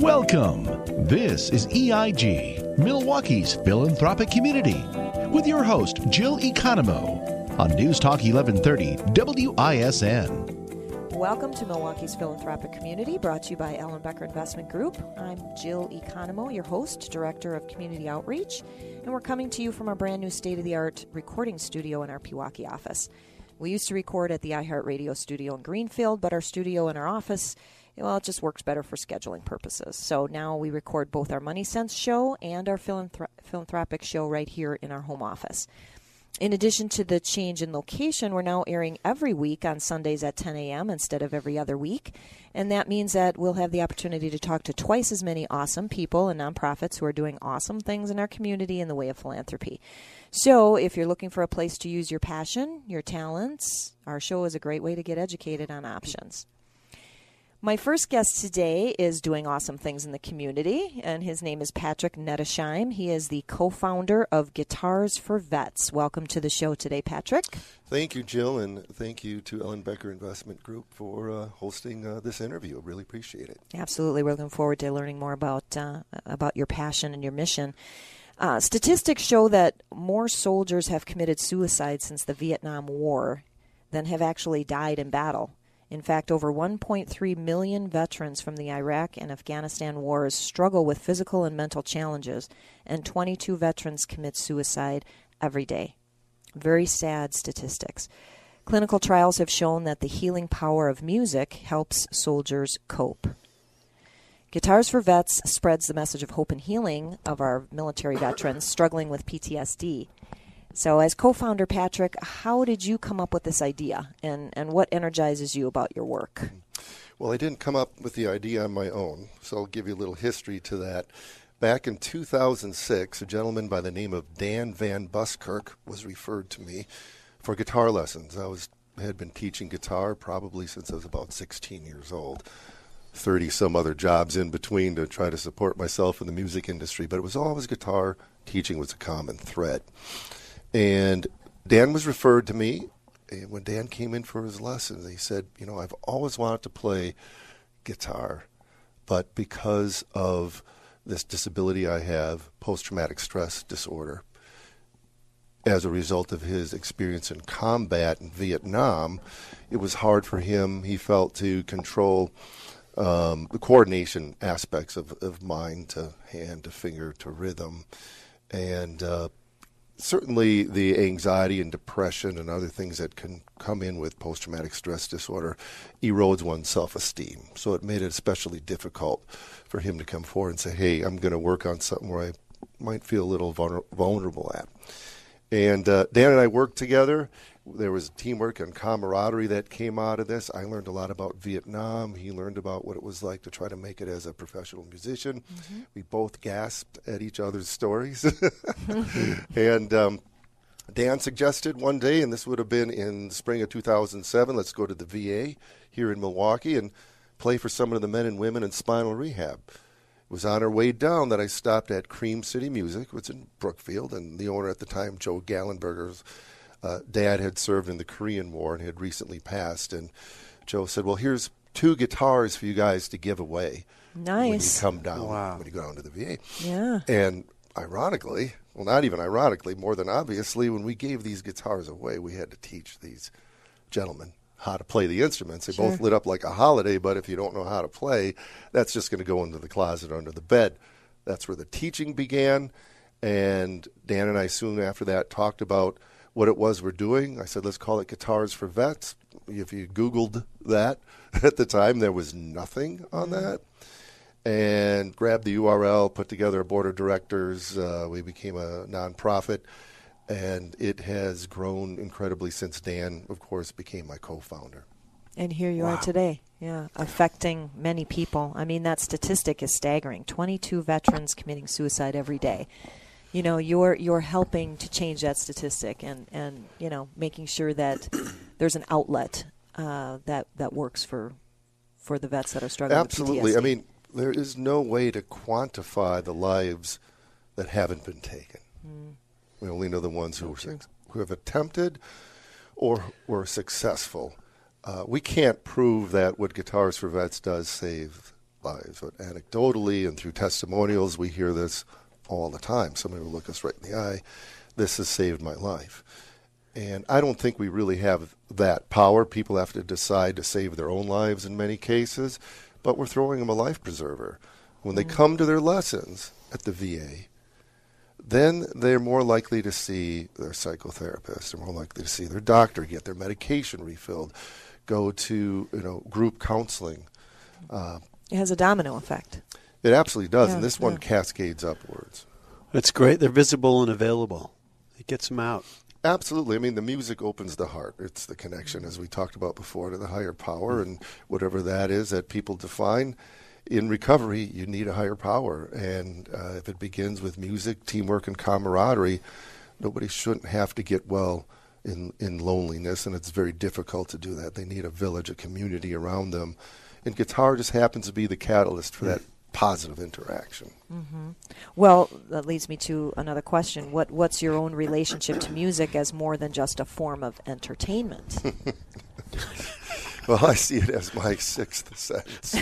Welcome. This is EIG, Milwaukee's philanthropic community, with your host, Jill Economo, on News Talk 1130 WISN. Welcome to Milwaukee's philanthropic community, brought to you by Ellenbecker Investment Group. I'm Jill Economo, your host, Director of Community Outreach, and we're coming to you from our brand new state-of-the-art recording studio in our Pewaukee office. We used to record at the iHeartRadio studio in Greenfield, but our studio in our office, well, it just works better for scheduling purposes. So now we record both our Money Sense show and our philanthropic show right here in our home office. In addition to the change in location, we're now airing every week on Sundays at 10 a.m. instead of every other week. And that means that we'll have the opportunity to talk to twice as many awesome people and nonprofits who are doing awesome things in our community in the way of philanthropy. So if you're looking for a place to use your passion, your talents, our show is a great way to get educated on options. My first guest today is doing awesome things in the community, and his name is Patrick Nettesheim. He is the co-founder of Guitars for Vets. Welcome to the show today, Patrick. Thank you, Jill, and thank you to Ellenbecker Investment Group for hosting this interview. I really appreciate it. Absolutely. We're looking forward to learning more about your passion and your mission. Statistics show that more soldiers have committed suicide since the Vietnam War than have actually died in battle. In fact, over 1.3 million veterans from the Iraq and Afghanistan wars struggle with physical and mental challenges, and 22 veterans commit suicide every day. Very sad statistics. Clinical trials have shown that the healing power of music helps soldiers cope. Guitars for Vets spreads the message of hope and healing of our military veterans struggling with PTSD. So as co-founder, Patrick, how did you come up with this idea, and what energizes you about your work? Well, I didn't come up with the idea on my own, so I'll give you a little history to that. Back in 2006, a gentleman by the name of Dan Van Buskirk was referred to me for guitar lessons. I had been teaching guitar probably since I was about 16 years old, 30-some other jobs in between to try to support myself in the music industry, but it was always guitar teaching was a common thread. And Dan was referred to me, and when Dan came in for his lessons, he said, you know, I've always wanted to play guitar, but because of this disability I have, post-traumatic stress disorder, as a result of his experience in combat in Vietnam, it was hard for him, he felt, to control the coordination aspects of mind to hand to finger to rhythm, and certainly the anxiety and depression and other things that can come in with post-traumatic stress disorder erodes one's self-esteem. So it made it especially difficult for him to come forward and say, hey, I'm going to work on something where I might feel a little vulnerable at. And Dan and I worked together. There was teamwork and camaraderie that came out of this. I learned a lot about Vietnam. He learned about what it was like to try to make it as a professional musician. Mm-hmm. We both gasped at each other's stories. And Dan suggested one day, and this would have been in the spring of 2007, let's go to the VA here in Milwaukee and play for some of the men and women in spinal rehab. It was on our way down that I stopped at Cream City Music, which is in Brookfield, and the owner at the time, Joe Gallenbergers, Dad had served in the Korean War and had recently passed, and Joe said, well, here's 2 guitars for you guys to give away. Nice. When you come down, wow. When you go down to the VA. Yeah. And ironically, well, not even ironically, more than obviously, when we gave these guitars away, we had to teach these gentlemen how to play the instruments. They both lit up like a holiday, but if you don't know how to play, that's just going to go into the closet under the bed. That's where the teaching began, and Dan and I soon after that talked about what it was we're doing. I said, let's call it Guitars for Vets. If you Googled that at the time, there was nothing on that. And grabbed the URL, put together a board of directors. We became a nonprofit, and it has grown incredibly since Dan, of course, became my co-founder. And here you are today, affecting many people. I mean, that statistic is staggering. 22 veterans committing suicide every day. You know, you're helping to change that statistic and you know, making sure that there's an outlet that works for the vets that are struggling with PTSD. Absolutely. I mean, there is no way to quantify the lives that haven't been taken. Mm. We only know the ones who have attempted or were successful. We can't prove that what Guitars for Vets does saves lives, but anecdotally and through testimonials, we hear this all the time. Somebody will look us right in the eye. This has saved my life. And I don't think we really have that power. People have to decide to save their own lives in many cases, but we're throwing them a life preserver. When they come to their lessons at the VA, then they're more likely to see their psychotherapist, they're more likely to see their doctor, get their medication refilled, go to group counseling. It has a domino effect. It absolutely does, and this one cascades upwards. It's great. They're visible and available. It gets them out. Absolutely. I mean, the music opens the heart. It's the connection, as we talked about before, to the higher power, and whatever that is that people define. In recovery, you need a higher power, and if it begins with music, teamwork, and camaraderie, nobody shouldn't have to get well in loneliness, and it's very difficult to do that. They need a village, a community around them, and guitar just happens to be the catalyst for that positive interaction. Mm-hmm. Well, that leads me to another question. What's your own relationship to music as more than just a form of entertainment? Well, I see it as my sixth sense,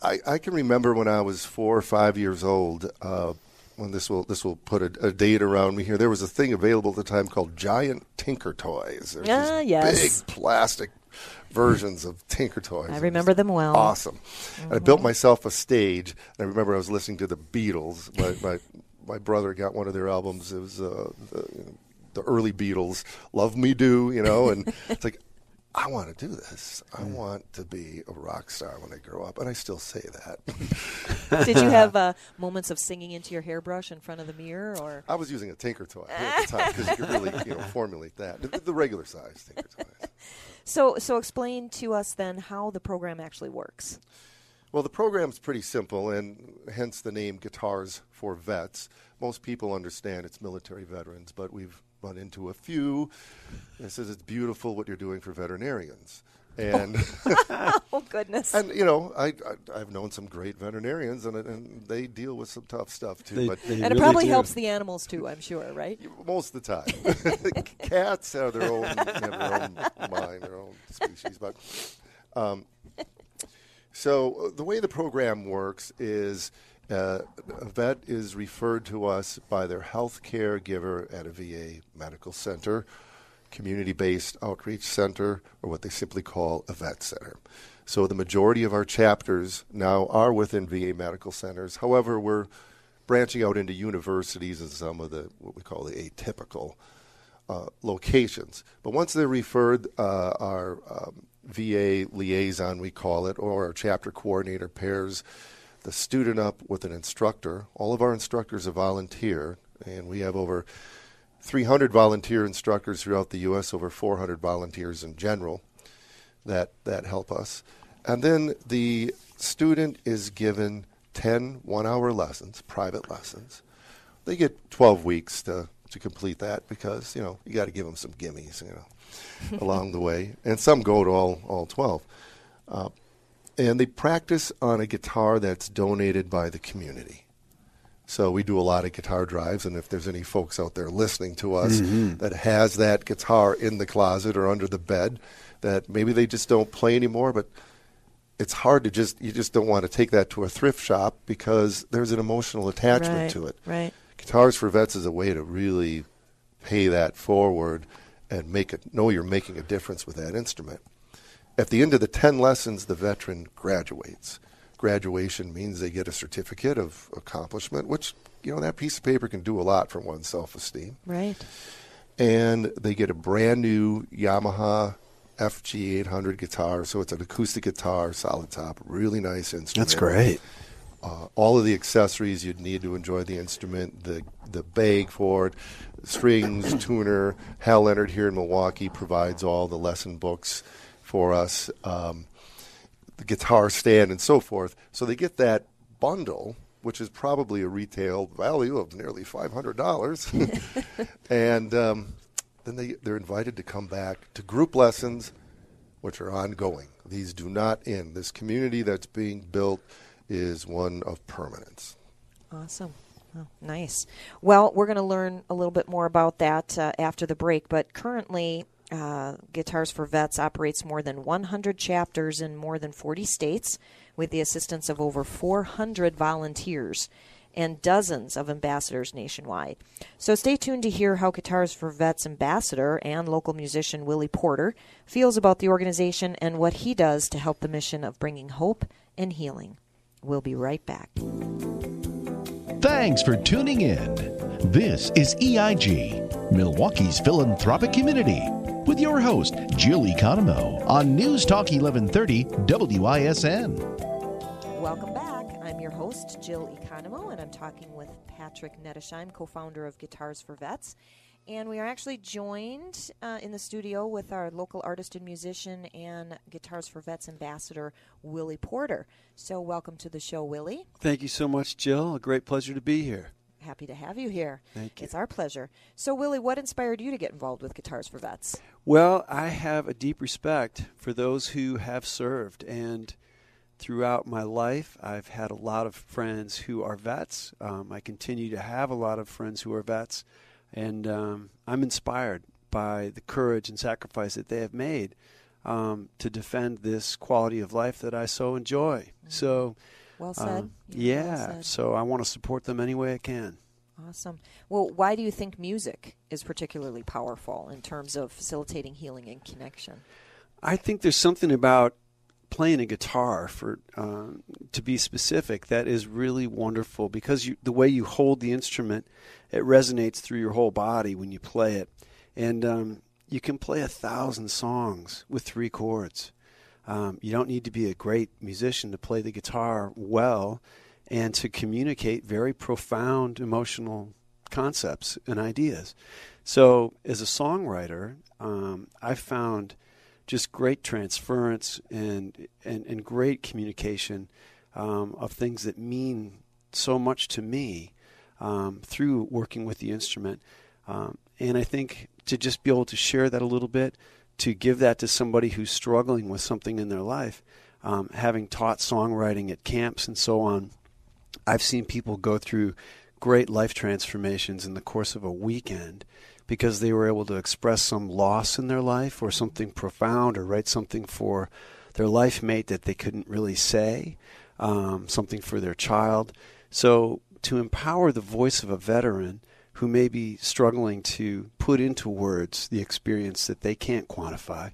I can remember when I was 4 or 5 years old, when this will put a date around me here, there was a thing available at the time called Giant Tinker Toys. There's these big plastic versions of Tinker Toys. I remember them well. Awesome. Mm-hmm. And I built myself a stage, and I remember I was listening to the Beatles. My brother got one of their albums. It was the early Beatles, Love Me Do, and it's like, I want to do this. I want to be a rock star when I grow up, and I still say that. Did you have moments of singing into your hairbrush in front of the mirror? Or I was using a Tinker Toy at the time, because you could really formulate that, the regular size Tinker Toys. So explain to us then how the program actually works. Well, the program's pretty simple, and hence the name Guitars for Vets. Most people understand it's military veterans, but we've run into a few that says it's beautiful what you're doing for veterinarians. And oh, goodness. And, I've known some great veterinarians, and they deal with some tough stuff, too. It probably helps the animals, too, I'm sure, right? Most of the time. Cats have their own mind, their own species. But so the way the program works is a vet is referred to us by their health care giver at a VA medical center, community-based outreach center, or what they simply call a vet center. So the majority of our chapters now are within VA medical centers. However, we're branching out into universities and some of what we call the atypical locations. But once they're referred, our VA liaison, we call it, or our chapter coordinator pairs the student up with an instructor. All of our instructors are volunteer, and we have over 300 volunteer instructors throughout the U.S., over 400 volunteers in general that help us. And then the student is given 10 one-hour lessons, private lessons. They get 12 weeks to complete that because, you got to give them some gimmies, along the way. And some go to all 12. And they practice on a guitar that's donated by the community. So we do a lot of guitar drives, and if there's any folks out there listening to us that has that guitar in the closet or under the bed that maybe they just don't play anymore, but it's hard to you just don't want to take that to a thrift shop because there's an emotional attachment to it. Right. Guitars for Vets is a way to really pay that forward and make it know you're making a difference with that instrument. At the end of the 10 lessons, the veteran graduates. Graduation means they get a certificate of accomplishment, which, that piece of paper can do a lot for one's self-esteem. Right. And they get a brand new Yamaha FG800 guitar. So it's an acoustic guitar, solid top, really nice instrument. That's great. All of the accessories you'd need to enjoy the instrument, the bag for it, strings, tuner. Hal Leonard here in Milwaukee provides all the lesson books for us, the guitar stand and so forth. So they get that bundle, which is probably a retail value of nearly $500. And then they're invited to come back to group lessons, which are ongoing. These do not end. This community that's being built is one of permanence. Awesome. Oh, nice. Well, we're going to learn a little bit more about that after the break, but currently Guitars for Vets operates more than 100 chapters in more than 40 states with the assistance of over 400 volunteers and dozens of ambassadors nationwide. So stay tuned to hear how Guitars for Vets ambassador and local musician Willie Porter feels about the organization and what he does to help the mission of bringing hope and healing. We'll be right back. Thanks for tuning in. This is EIG, Milwaukee's philanthropic community, with your host, Jill Economo, on News Talk 1130 WISN. Welcome back. I'm your host, Jill Economo, and I'm talking with Patrick Nettesheim, co-founder of Guitars for Vets. And we are actually joined in the studio with our local artist and musician and Guitars for Vets ambassador, Willie Porter. So welcome to the show, Willie. Thank you so much, Jill. A great pleasure to be here. Happy to have you here. Thank you. It's our pleasure. So, Willie, what inspired you to get involved with Guitars for Vets? Well, I have a deep respect for those who have served. And throughout my life, I've had a lot of friends who are vets. I continue to have a lot of friends who are vets. And I'm inspired by the courage and sacrifice that they have made to defend this quality of life that I so enjoy. Mm-hmm. So... Well said. So I want to support them any way I can. Awesome. Well, why do you think music is particularly powerful in terms of facilitating healing and connection? I think there's something about playing a guitar, for to be specific, that is really wonderful because the way you hold the instrument, it resonates through your whole body when you play it. And you can play 1,000 songs with 3 chords. You don't need to be a great musician to play the guitar well and to communicate very profound emotional concepts and ideas. So as a songwriter, I found just great transference and great communication of things that mean so much to me through working with the instrument. And I think to just be able to share that a little bit, to give that to somebody who's struggling with something in their life, having taught songwriting at camps and so on, I've seen people go through great life transformations in the course of a weekend because they were able to express some loss in their life or something profound, or write something for their life mate that they couldn't really say, something for their child. So to empower the voice of a veteran who may be struggling to put into words the experience that they can't quantify,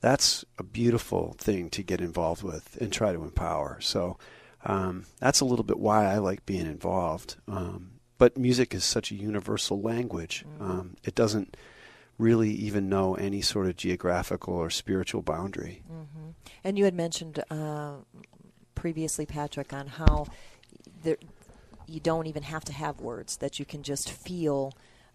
that's a beautiful thing to get involved with and try to empower. So that's a little bit why I like being involved. But music is such a universal language. It doesn't really even know any sort of geographical or spiritual boundary. Mm-hmm. And you had mentioned previously, Patrick, on how you don't even have to have words, that you can just feel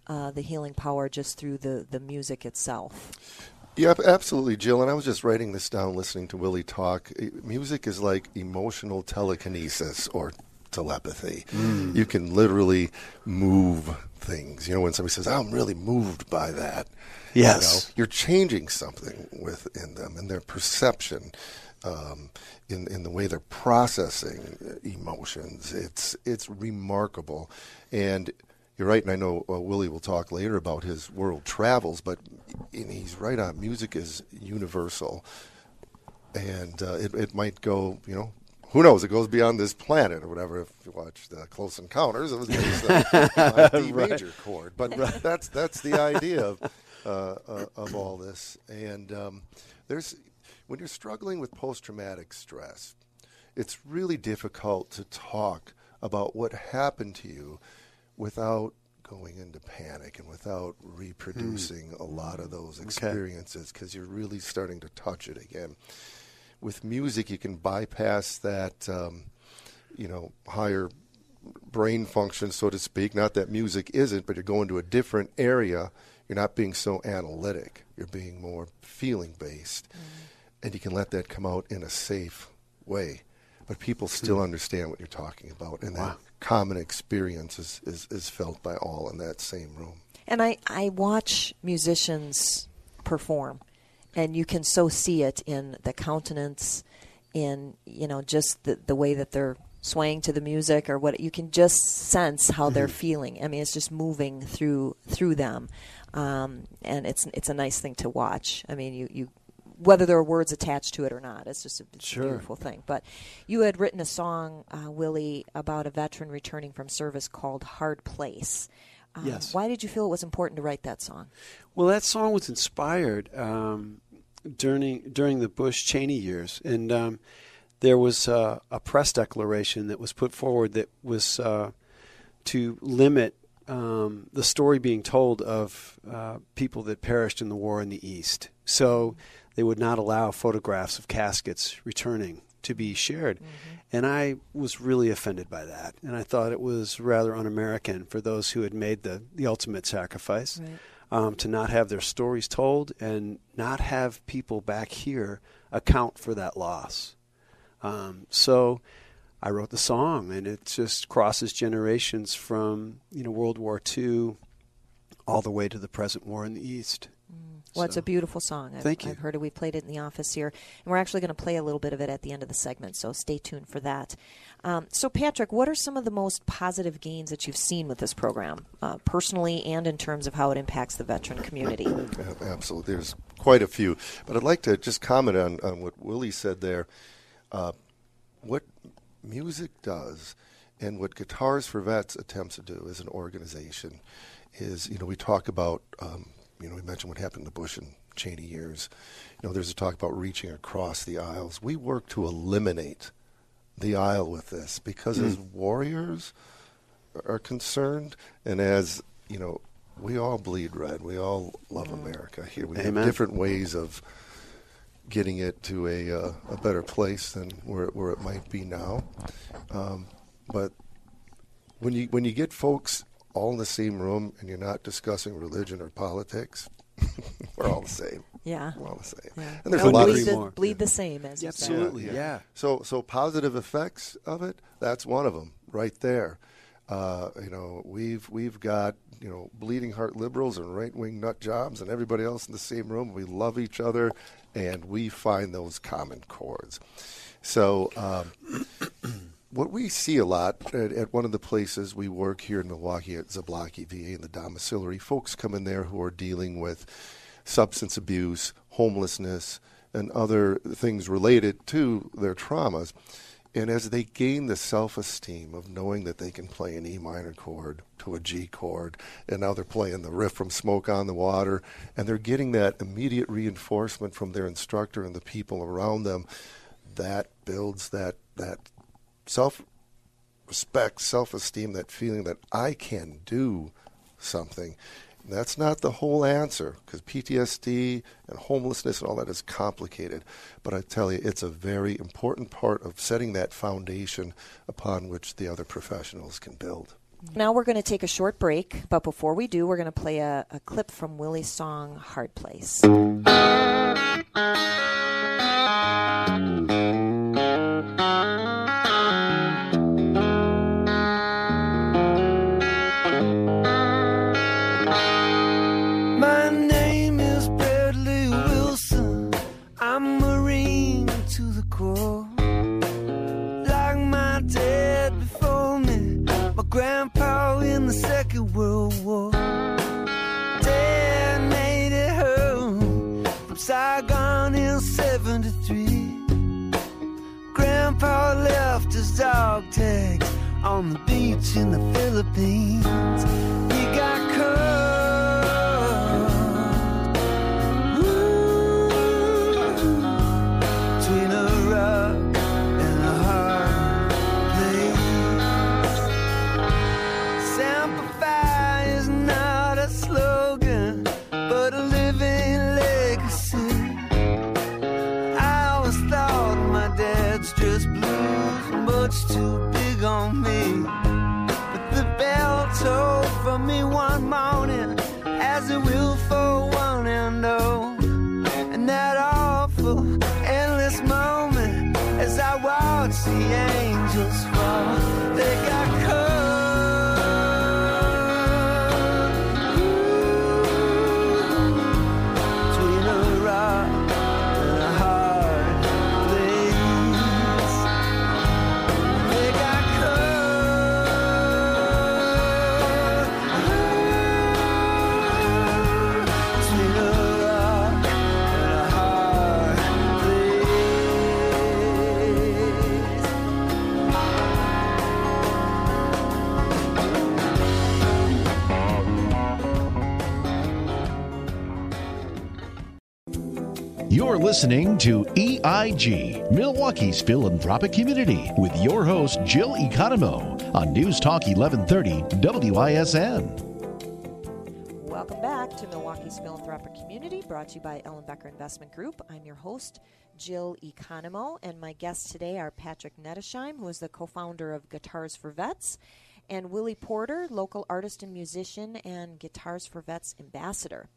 the healing power just through the music itself. Yeah, absolutely, Jill. And I was just writing this down, listening to Willie talk. Music is like emotional telekinesis or telepathy. Mm. You can literally move things. You know, when somebody says, oh, I'm really moved by that. Yes. You know, you're changing something within them and their perception. In the way they're processing emotions, it's remarkable. And you're right, and I know Willie will talk later about his world travels, but he's right on. Music is universal, and it might go, who knows? It goes beyond this planet or whatever. If you watch the Close Encounters, it was based on D major chord. But that's the idea of all this. And when you're struggling with post-traumatic stress, it's really difficult to talk about what happened to you without going into panic and without reproducing a lot of those experiences, because you're really starting to touch it again. With music, you can bypass that, higher brain function, so to speak. Not that music isn't, but you're going to a different area. You're not being so analytic. You're being more feeling-based. Mm-hmm. And you can let that come out in a safe way. But people still understand what you're talking about. And that common experience is felt by all in that same room. And I watch musicians perform. And you can so see it in the countenance, in just the way that they're swaying to the music or what, you can just sense how they're feeling. I mean, it's just moving through them, and it's a nice thing to watch. I mean, you whether there are words attached to it or not, it's just a beautiful thing. But you had written a song, Willie, about a veteran returning from service called "Hard Place." Yes. Why did you feel it was important to write that song? Well, that song was inspired during the Bush-Cheney years, and there was a press declaration that was put forward that was to limit the story being told of people that perished in the war in the East. So they would not allow photographs of caskets returning to be shared. Mm-hmm. And I was really offended by that. And I thought it was rather un-American for those who had made the ultimate sacrifice, right, to not have their stories told and not have people back here account for that loss. So I wrote the song, and it just crosses generations from, World War II all the way to the present war in the East. Well, it's a beautiful song. Thank you. I've heard it. We played it in the office here. And we're actually going to play a little bit of it at the end of the segment, so stay tuned for that. So, Patrick, what are some of the most positive gains that you've seen with this program, personally and in terms of how it impacts the veteran community? Absolutely. There's quite a few. But I'd like to just comment on what Willie said there. What music does and what Guitars for Vets attempts to do as an organization is, we talk about we mentioned what happened in the Bush and Cheney years. There's a talk about reaching across the aisles. We work to eliminate the aisle with this because as warriors are concerned, and as, we all bleed red. We all love America. Here we have different ways of getting it to a better place than where it might be now. But when you get folks all in the same room and you're not discussing religion or politics, we're all the same. Yeah. We're all the same. Yeah. And there's a lot bleed of more. Bleed the same as you said. Absolutely. Yeah. So positive effects of it, that's one of them right there. We've got, bleeding heart liberals and right-wing nut jobs and everybody else in the same room. We love each other and we find those common chords. So what we see a lot at one of the places we work here in Milwaukee at Zablocki VA in the domiciliary, folks come in there who are dealing with substance abuse, homelessness, and other things related to their traumas. And as they gain the self-esteem of knowing that they can play an E minor chord to a G chord, and now they're playing the riff from Smoke on the Water, and they're getting that immediate reinforcement from their instructor and the people around them, that builds that self-respect, self-esteem, that feeling that I can do something. That's not the whole answer, because PTSD and homelessness and all that is complicated. But I tell you, it's a very important part of setting that foundation upon which the other professionals can build. Now we're going to take a short break, but before we do, we're going to play a clip from Willie's song, Hard Place. Grandpa in the Second World War. Dad made it home from Saigon in 73. Grandpa left his dog tags on the beach in the Philippines. He got cold. Ooh. Between a rock and a hard too big on me, but the bell tolled for me one morning, as it will for one and all. And that awful, endless moment, as I watched the angels fall, they got cold. They got You're listening to EIG, Milwaukee's Philanthropic Community, with your host, Jill Economo, on News Talk 1130 WISN. Welcome back to Milwaukee's Philanthropic Community, brought to you by Ellenbecker Investment Group. I'm your host, Jill Economo, and my guests today are Patrick Nettesheim, who is the co-founder of Guitars for Vets, and Willie Porter, local artist and musician and Guitars for Vets ambassador.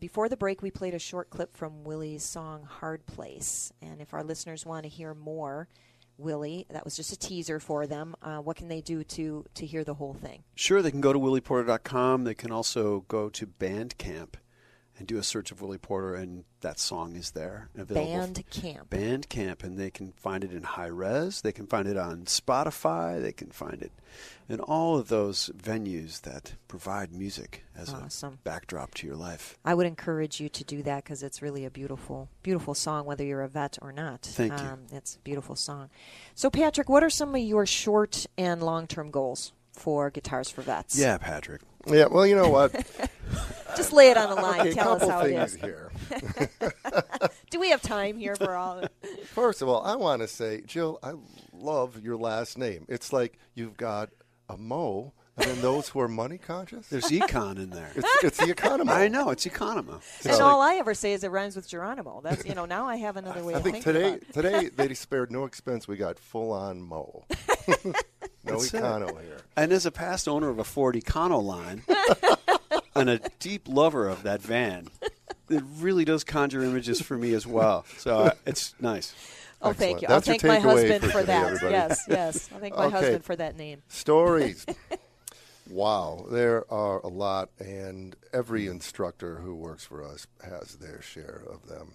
Before the break, we played a short clip from Willie's song, Hard Place. And if our listeners want to hear more, Willie, that was just a teaser for them. What can they do to hear the whole thing? Sure, they can go to willieporter.com. They can also go to Bandcamp and do a search of Willie Porter, and that song is there. Bandcamp. Bandcamp, and they can find it in high res. They can find it on Spotify. They can find it in all of those venues that provide music as a backdrop to your life. I would encourage you to do that because it's really a beautiful, beautiful song, whether you're a vet or not. Thank you. It's a beautiful song. So, Patrick, what are some of your short and long-term goals for Guitars for Vets? Yeah, Patrick. Yeah, well, you know what? Just lay it on the line. Okay, tell us how it is. A couple things here. Do we have time here for all of it? First of all, I want to say, Jill, I love your last name. It's like you've got a Mo, and then those who are money conscious. There's econ in there. It's the Economo. I know, it's Economo. So, and all I ever say is it rhymes with Geronimo. That's, you know, now I have another way I think today they spared no expense. We got full-on Mo. No Econo here. And as a past owner of a Ford Econo line and a deep lover of that van, it really does conjure images for me as well. So it's nice. Oh, excellent. Thank you. That's I'll thank my husband for that. Everybody. Yes, yes. I'll thank my husband for that name. Stories. Wow. There are a lot, and every instructor who works for us has their share of them.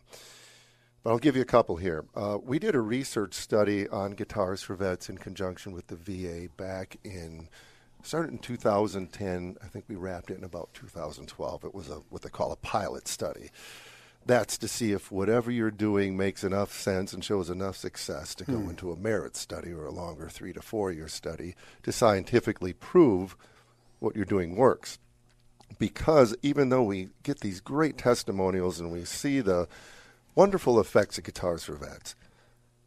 But I'll give you a couple here. We did a research study on Guitars for Vets in conjunction with the VA back in, started in 2010. I think we wrapped it in about 2012. It was what they call a pilot study. That's to see if whatever you're doing makes enough sense and shows enough success to go into a merit study or a longer 3 to 4 year study to scientifically prove what you're doing works. Because even though we get these great testimonials and we see the wonderful effects of Guitars for Vets,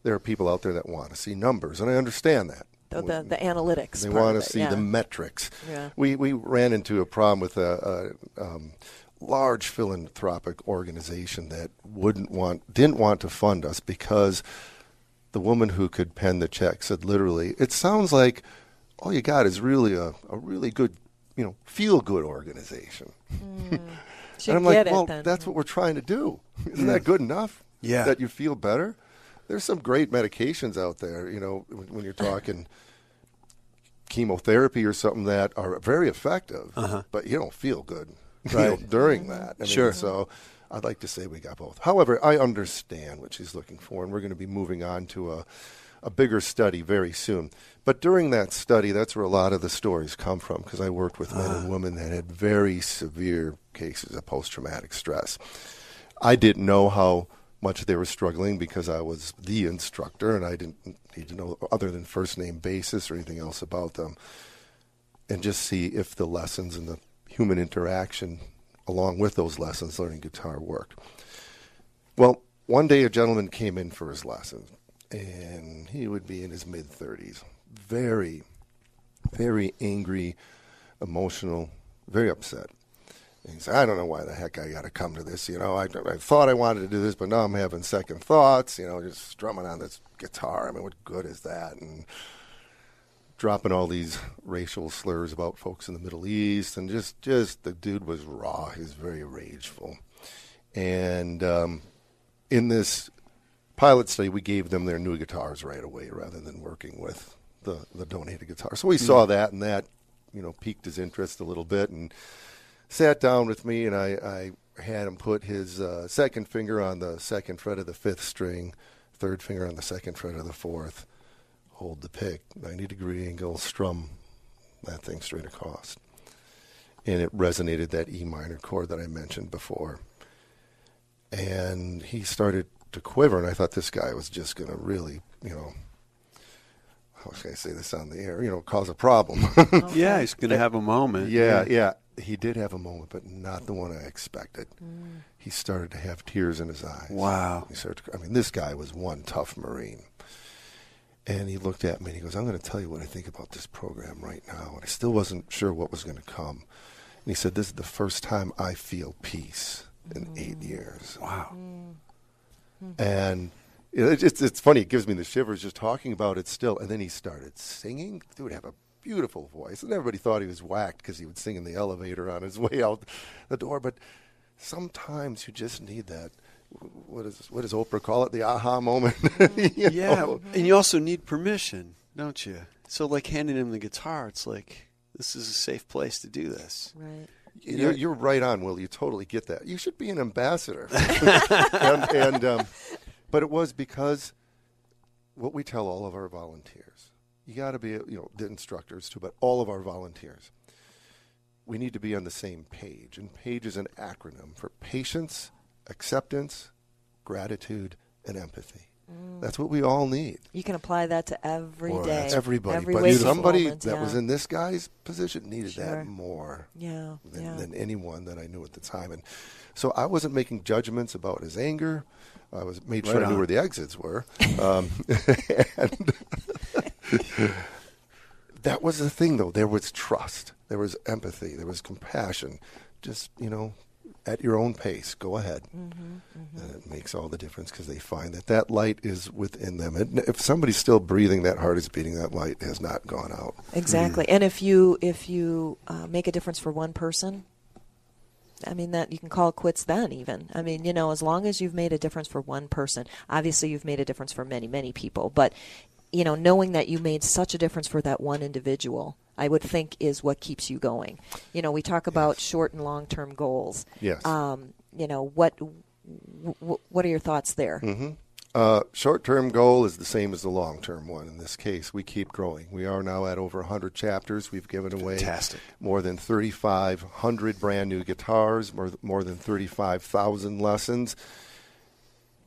there are people out there that want to see numbers, and I understand that. The analytics. They want to see the metrics. Yeah. We ran into a problem with a large philanthropic organization that didn't want to fund us because the woman who could pen the check said literally, it sounds like all you got is really a really good, you know, feel-good organization. Mm. And I'm like, well, that's what we're trying to do. Isn't that good enough? Yeah. That you feel better? There's some great medications out there, you know, when you're talking chemotherapy or something that are very effective, but you don't feel good during that. I mean, sure. So I'd like to say we got both. However, I understand what she's looking for, and we're going to be moving on to a bigger study very soon. But during that study, that's where a lot of the stories come from, because I worked with men and women that had very severe cases of post-traumatic stress. I didn't know how much they were struggling because I was the instructor, and I didn't need to know other than first-name basis or anything else about them, and just see if the lessons and the human interaction along with those lessons learning guitar worked. Well, one day a gentleman came in for his lessons, and he would be in his mid-30s, very, very angry, emotional, very upset. And he said, I don't know why the heck I got to come to this. You know, I thought I wanted to do this, but now I'm having second thoughts, you know, just strumming on this guitar. I mean, what good is that? And dropping all these racial slurs about folks in the Middle East. And just the dude was raw. He was very rageful. And in this pilot study, we gave them their new guitars right away rather than working with the donated guitar. So we saw that, and that, you know, piqued his interest a little bit, and sat down with me, and I had him put his second finger on the second fret of the fifth string, third finger on the second fret of the fourth, hold the pick, 90-degree angle, strum that thing straight across. And it resonated that E minor chord that I mentioned before. And he started to quiver, and I thought this guy was just going to really, you know, how can I say this on the air, you know, cause a problem. Yeah, he's going to have a moment. Yeah, yeah. he did have a moment, but not the one I expected. Mm. He started to have tears in his eyes. Wow. He started to, I mean, this guy was one tough Marine. And he looked at me and he goes, I'm going to tell you what I think about this program right now. And I still wasn't sure what was going to come. And he said, this is the first time I feel peace in 8 years. Wow. Mm-hmm. And it's funny. It gives me the shivers just talking about it still. And then he started singing. Dude would have a beautiful voice. And everybody thought he was whacked because he would sing in the elevator on his way out the door. But sometimes you just need that. What does Oprah call it? The aha moment. you know? And you also need permission, don't you? So, like, handing him the guitar, it's like, this is a safe place to do this. Right. You're right on, Will. You totally get that. You should be an ambassador. But it was because what we tell all of our volunteers, you got to be, the instructors too, but all of our volunteers, we need to be on the same page. And PAGE is an acronym for patience, acceptance, gratitude, and empathy. Mm. That's what we all need. You can apply that to every day. Everybody. But somebody that was in this guy's position needed that more than anyone that I knew at the time. And so I wasn't making judgments about his anger. I was made sure I knew where the exits were. And that was the thing, though. There was trust. There was empathy. There was compassion. Just, at your own pace. Go ahead. Mm-hmm. And it makes all the difference because they find that light is within them. And if somebody's still breathing, that heart is beating, that light has not gone out. Exactly. Mm. And if you make a difference for one person, I mean, that you can call it quits then even. I mean, as long as you've made a difference for one person, obviously you've made a difference for many, many people. But, knowing that you made such a difference for that one individual, I would think is what keeps you going. We talk about short and long-term goals. Yes. What are your thoughts there? Mm-hmm. Short-term goal is the same as the long-term one. In this case, we keep growing. We are now at over 100 chapters. We've given away more than 3,500 brand-new guitars, more than 35,000 lessons.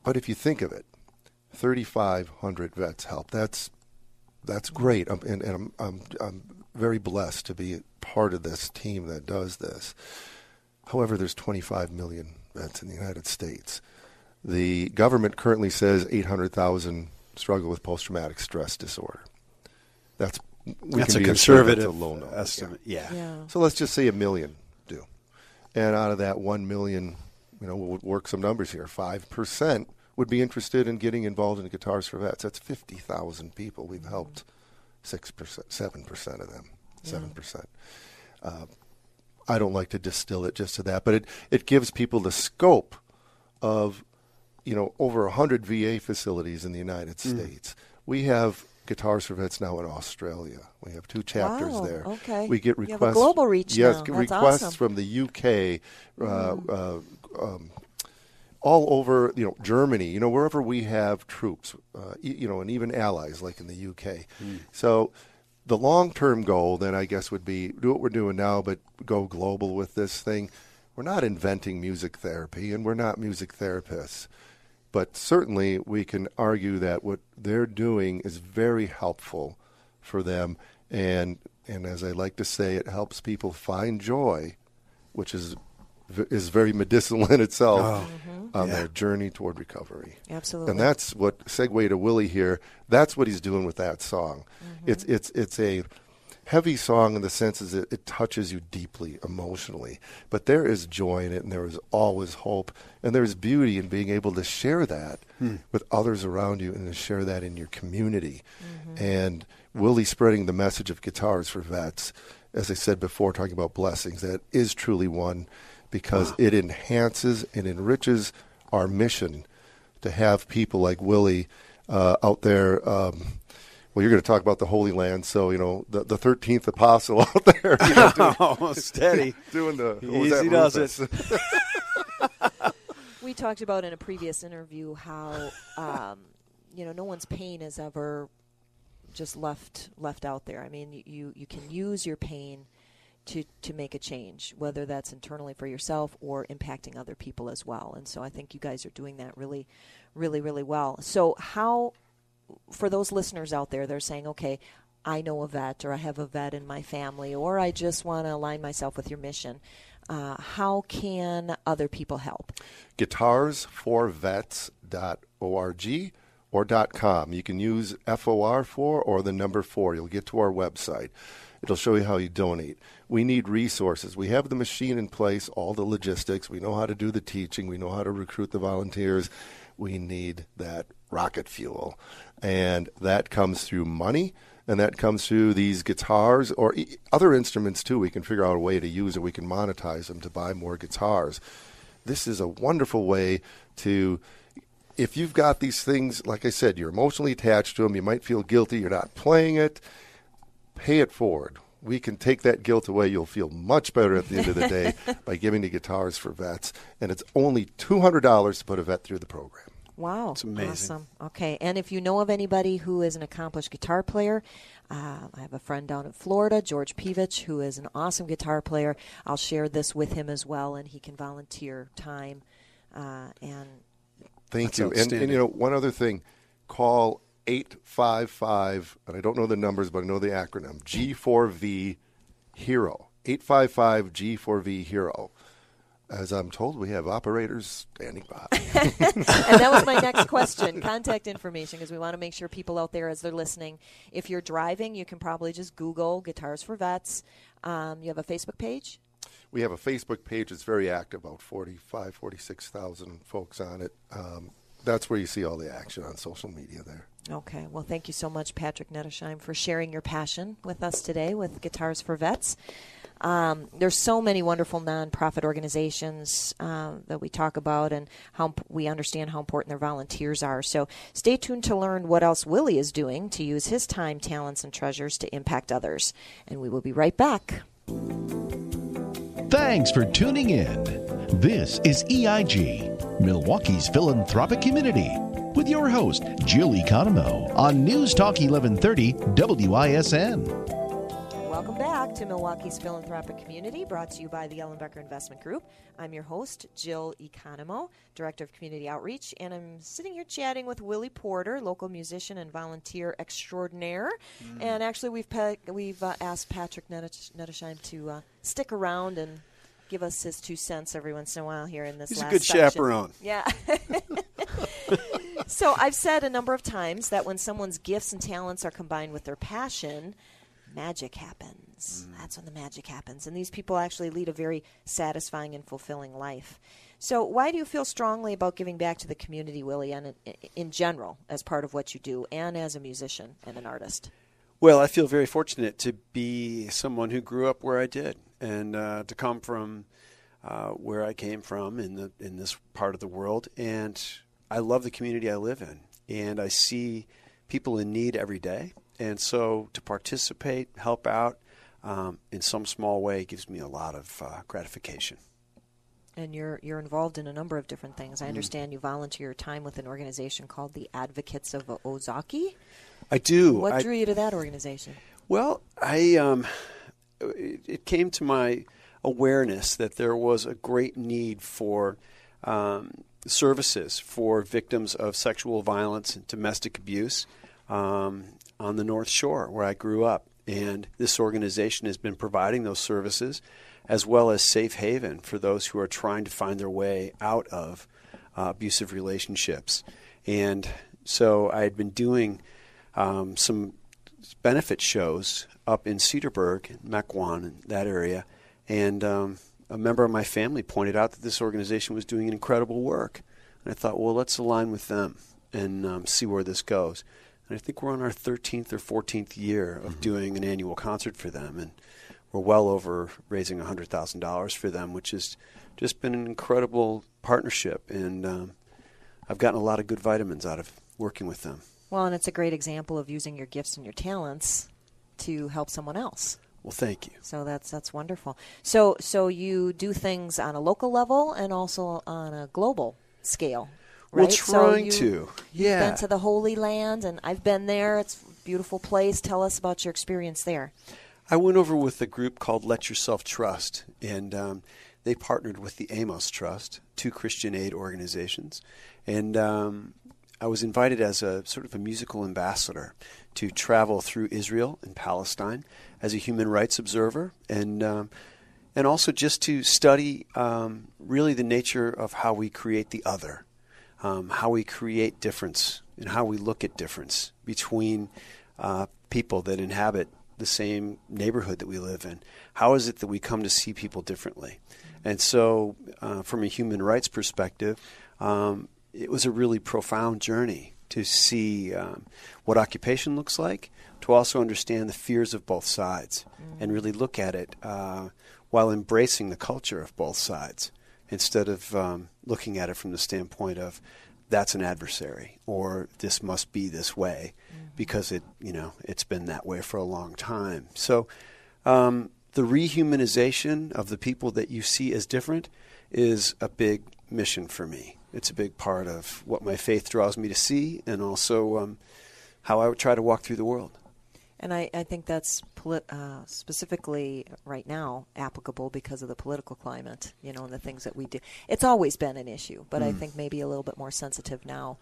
But if you think of it, 3,500 vets help. That's great. I'm very blessed to be part of this team that does this. However, there's 25 million vets in the United States. The government currently says 800,000 struggle with post-traumatic stress disorder. That's a conservative estimate. Yeah. So let's just say 1 million do. And out of that 1 million, we'll work some numbers here, 5% would be interested in getting involved in Guitars for Vets. That's 50,000 people. We've helped 6%, 7% of them, 7%. I don't like to distill it just to that, but it gives people the scope of, over 100 VA facilities in the United States. We have Guitars for Vets now in Australia. We have 2 chapters there. Okay. We get requests. You have a global reach now. That's requests awesome. From the UK, all over, Germany, wherever we have troops, and even allies like in the UK. Mm. So the long-term goal then I guess would be do what we're doing now, but go global with this thing. We're not inventing music therapy and we're not music therapists, but certainly we can argue that what they're doing is very helpful for them. And as I like to say, it helps people find joy, which is very medicinal in itself on their journey toward recovery. Absolutely. And that's what, segue to Willie here, that's what he's doing with that song. Mm-hmm. It's a heavy song in the sense is it touches you deeply emotionally, but there is joy in it and there is always hope and there is beauty in being able to share that with others around you and to share that in your community. Mm-hmm. And Willie spreading the message of Guitars for Vets, as I said before, talking about blessings, that is truly one. Because it enhances and enriches our mission to have people like Willie out there. You're going to talk about the Holy Land, so, the 13th apostle out there. Doing the... Easy does it. We talked about in a previous interview how, no one's pain is ever just left out there. I mean, you can use your pain to make a change, whether that's internally for yourself or impacting other people as well. And so I think you guys are doing that really, really, really well. So how, for those listeners out there, they're saying, okay, I know a vet, or I have a vet in my family, or I just want to align myself with your mission, how can other people help? Guitarsforvets.org or .com. You can use FOR4 or the number 4. You'll get to our website. It'll show you how you donate. We need resources. We have the machine in place, all the logistics. We know how to do the teaching. We know how to recruit the volunteers. We need that rocket fuel. And that comes through money, and that comes through these guitars or other instruments, too. We can figure out a way to use it. We can monetize them to buy more guitars. This is a wonderful way to... If you've got these things, like I said, you're emotionally attached to them, you might feel guilty, you're not playing it, pay it forward. We can take that guilt away. You'll feel much better at the end of the day by giving to Guitars for Vets. And it's only $200 to put a vet through the program. Wow. It's amazing. Awesome. Okay. And if you know of anybody who is an accomplished guitar player, I have a friend down in Florida, George Pevich, who is an awesome guitar player. I'll share this with him as well, and he can volunteer time and... Thank you. And, you know, one other thing, call 855, and I don't know the numbers, but I know the acronym, G4V HERO, 855 G4V HERO. As I'm told, we have operators standing by. And that was my next question, contact information, because we want to make sure people out there, as they're listening, if you're driving, you can probably just Google Guitars for Vets. You have a Facebook page? We have a Facebook page that's very active, about 46,000 folks on it. That's where you see all the action on social media there. Okay. Well, thank you so much, Patrick Nettesheim, for sharing your passion with us today with Guitars for Vets. There's so many wonderful nonprofit organizations that we talk about and how we understand how important their volunteers are. So stay tuned to learn what else Willie is doing to use his time, talents, and treasures to impact others. And we will be right back. Thanks for tuning in. This is EIG, Milwaukee's philanthropic community, with your host, Jill Economo, on News Talk 1130 WISN. Welcome back to Milwaukee's philanthropic community, brought to you by the Ellenbecker Investment Group. I'm your host, Jill Economo, Director of Community Outreach, and I'm sitting here chatting with Willie Porter, local musician and volunteer extraordinaire. And actually, we've asked Patrick Nettesheim to... stick around and give us his 2 cents every once in a while here in this last section. He's a good chaperone. Yeah. So I've said a number of times that when someone's gifts and talents are combined with their passion, magic happens. That's when the magic happens. And these people actually lead a very satisfying and fulfilling life. So why do you feel strongly about giving back to the community, Willie, and in general as part of what you do and as a musician and an artist? Well, I feel very fortunate to be someone who grew up where I did, and to come from where I came from in this part of the world. And I love the community I live in, and I see people in need every day. And so to participate, help out in some small way gives me a lot of gratification. And you're involved in a number of different things. I understand you volunteer your time with an organization called the Advocates of Ozaukee. I do. What drew you to that organization? Well, it came to my awareness that there was a great need for services for victims of sexual violence and domestic abuse on the North Shore where I grew up. And this organization has been providing those services as well as safe haven for those who are trying to find their way out of abusive relationships. And so I had been doing some benefit shows up in Cedarburg, Mequon, and that area. And a member of my family pointed out that this organization was doing incredible work. And I thought, well, let's align with them and see where this goes. And I think we're on our 13th or 14th year of doing an annual concert for them. And we're well over raising $100,000 for them, which has just been an incredible partnership. And I've gotten a lot of good vitamins out of working with them. Well, and it's a great example of using your gifts and your talents to help someone else. Well, thank you. So that's wonderful. So you do things on a local level and also on a global scale, right? We're trying to. Yeah. You've been to the Holy Land, and I've been there. It's a beautiful place. Tell us about your experience there. I went over with a group called Let Yourself Trust, and they partnered with the Amos Trust, 2 Christian aid organizations, and I was invited as a sort of a musical ambassador to travel through Israel and Palestine as a human rights observer, and also just to study really the nature of how we create the other, how we create difference, and how we look at difference between people that inhabit the same neighborhood that we live in. How is it that we come to see people differently? And so from a human rights perspective, it was a really profound journey to see what occupation looks like, to also understand the fears of both sides and really look at it while embracing the culture of both sides instead of looking at it from the standpoint of that's an adversary or this must be this way because it's been that way for a long time. So the rehumanization of the people that you see as different is a big mission for me. It's a big part of what my faith draws me to see, and also how I would try to walk through the world. And I think that's specifically right now applicable because of the political climate, and the things that we do. It's always been an issue, but I think maybe a little bit more sensitive now.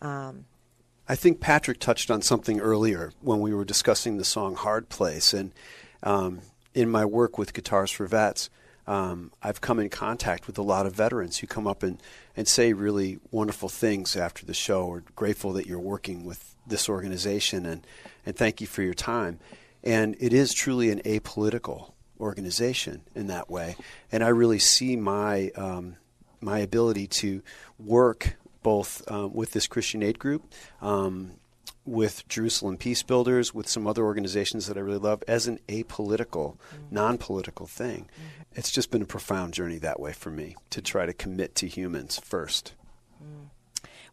I think Patrick touched on something earlier when we were discussing the song Hard Place. And in my work with Guitars for Vets, I've come in contact with a lot of veterans who come up and say really wonderful things after the show, or grateful that you're working with this organization and thank you for your time. And it is truly an apolitical organization in that way. And I really see my my ability to work both with this Christian Aid Group, with Jerusalem Peace Builders, with some other organizations that I really love, as an apolitical, non-political thing. It's just been a profound journey that way for me, to try to commit to humans first.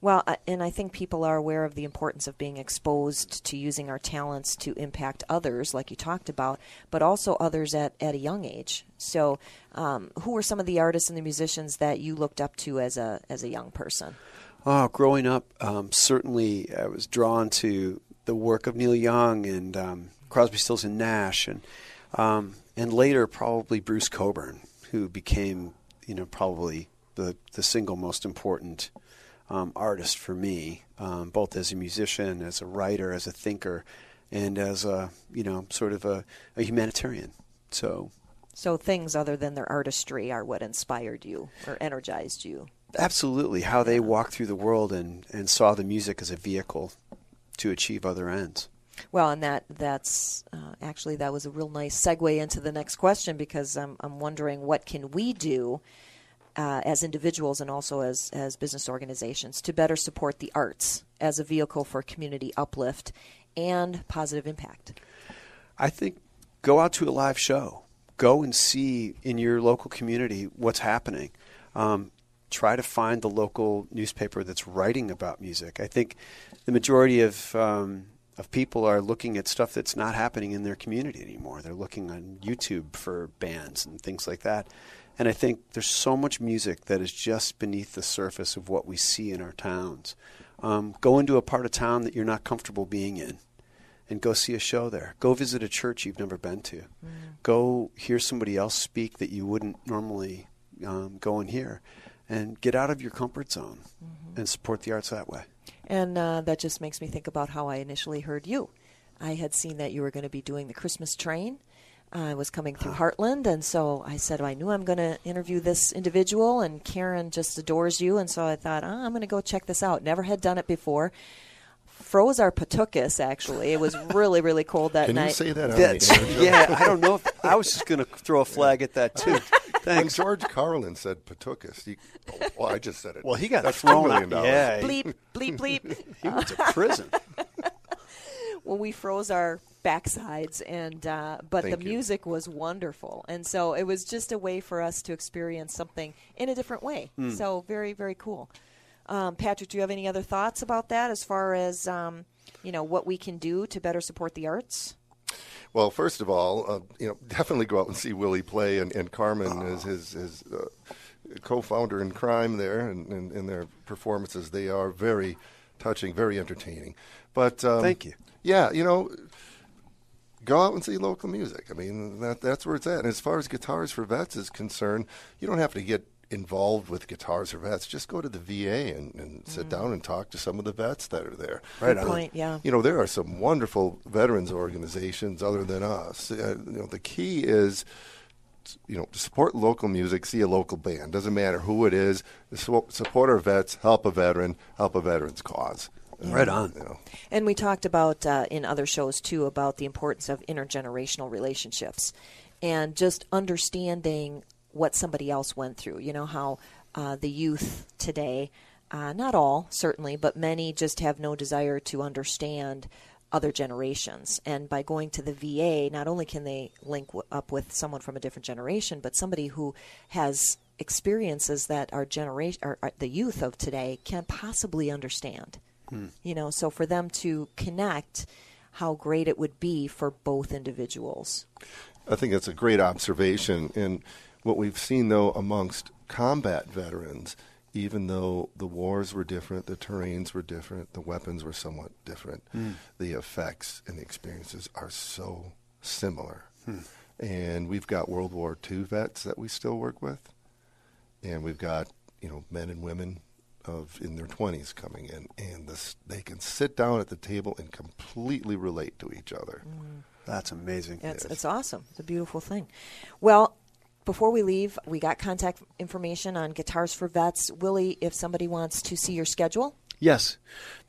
Well, and I think people are aware of the importance of being exposed to using our talents to impact others, like you talked about, but also others at a young age. So who are some of the artists and the musicians that you looked up to as a young person? Oh, growing up, certainly I was drawn to the work of Neil Young and Crosby, Stills and Nash, and later probably Bruce Cockburn, who became probably the single most important artist for me, both as a musician, as a writer, as a thinker, and as a sort of a humanitarian. So things other than their artistry are what inspired you or energized you. Absolutely, how they walked through the world and saw the music as a vehicle to achieve other ends. Well, and that's actually, that was a real nice segue into the next question, because I'm wondering, what can we do as individuals and also as business organizations to better support the arts as a vehicle for community uplift and positive impact? I think go out to a live show. Go and see in your local community what's happening. Try to find the local newspaper that's writing about music. I think the majority of people are looking at stuff that's not happening in their community anymore. They're looking on YouTube for bands and things like that. And I think there's so much music that is just beneath the surface of what we see in our towns. Go into a part of town that you're not comfortable being in and go see a show there. Go visit a church you've never been to. Go hear somebody else speak that you wouldn't normally go and hear. And get out of your comfort zone and support the arts that way. And that just makes me think about how I initially heard you. I had seen that you were going to be doing the Christmas Train. I was coming through Heartland, and so I said, I knew I'm going to interview this individual, and Karen just adores you, and so I thought, I'm going to go check this out. Never had done it before. Froze our patuchas, actually. It was really, really cold that night. Can you say that? Yeah, I don't know. I was just going to throw a flag at that, too. Thanks. When George Carlin said patuchas, well, I just said it. Well, he got thrown out. Yeah. Bleep, bleep, bleep. He went to prison. Well, we froze our backsides, and but the music was wonderful. And so it was just a way for us to experience something in a different way. So very, very cool. Patrick, do you have any other thoughts about that as far as, what we can do to better support the arts? Well, first of all, definitely go out and see Willie play, and Carmen is his co-founder in crime there, and in their performances. They are very touching, very entertaining. But thank you. Yeah, go out and see local music. I mean, that's where it's at. And as far as Guitars for Vets is concerned, you don't have to get involved with Guitars for Vets, just go to the VA and sit down and talk to some of the vets that are there. Right. Good point, yeah. You know, there are some wonderful veterans organizations other than us. You know, the key is, you know, support local music, see a local band. Doesn't matter who it is. Support our vets, help a veteran, help a veteran's cause. Right on. You know. And we talked about in other shows, too, about the importance of intergenerational relationships and just understanding what somebody else went through. You know, how the youth today, not all, certainly, but many just have no desire to understand other generations. And by going to the VA, not only can they link up with someone from a different generation, but somebody who has experiences that our generation, or the youth of today, can't possibly understand. You know, so for them to connect, how great it would be for both individuals. I think that's a great observation. And what we've seen, though, amongst combat veterans, even though the wars were different, the terrains were different, the weapons were somewhat different, the effects and the experiences are so similar. And we've got World War II vets that we still work with, and we've got, you know, men and women in their 20s coming in, and they can sit down at the table and completely relate to each other. That's amazing. It's awesome. It's a beautiful thing. Well, before we leave, we got contact information on Guitars for Vets. Willie, if somebody wants to see your schedule? Yes.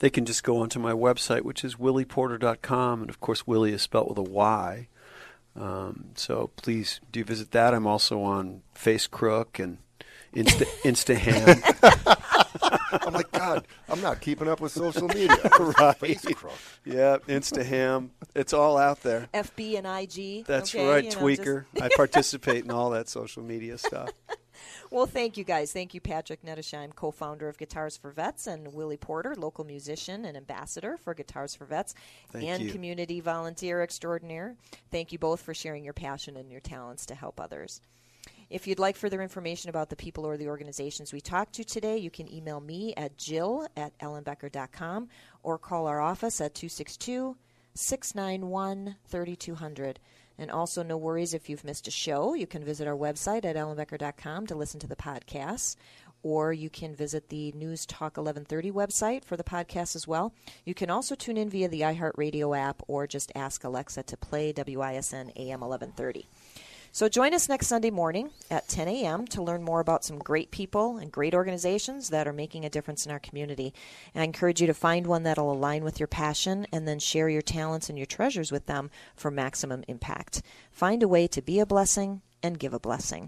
They can just go onto my website, which is willieporter.com, and of course Willie is spelled with a Y. So please do visit that. I'm also on Face Crook and Instaham. I'm like, God, I'm not keeping up with social media. Right. Yeah, Instaham. It's all out there. FB and IG. That's okay, right, Tweaker. Know, just... I participate in all that social media stuff. Well, thank you, guys. Thank you, Patrick Nettesheim, co-founder of Guitars for Vets, and Willie Porter, local musician and ambassador for Guitars for Vets, and community volunteer extraordinaire. Thank you both for sharing your passion and your talents to help others. If you'd like further information about the people or the organizations we talked to today, you can email me at jill@ellenbecker.com or call our office at 262-691-3200. And also, no worries if you've missed a show. You can visit our website at ellenbecker.com to listen to the podcast, or you can visit the News Talk 1130 website for the podcast as well. You can also tune in via the iHeartRadio app or just ask Alexa to play WISN AM 1130. So join us next Sunday morning at 10 a.m. to learn more about some great people and great organizations that are making a difference in our community. And I encourage you to find one that will align with your passion and then share your talents and your treasures with them for maximum impact. Find a way to be a blessing and give a blessing.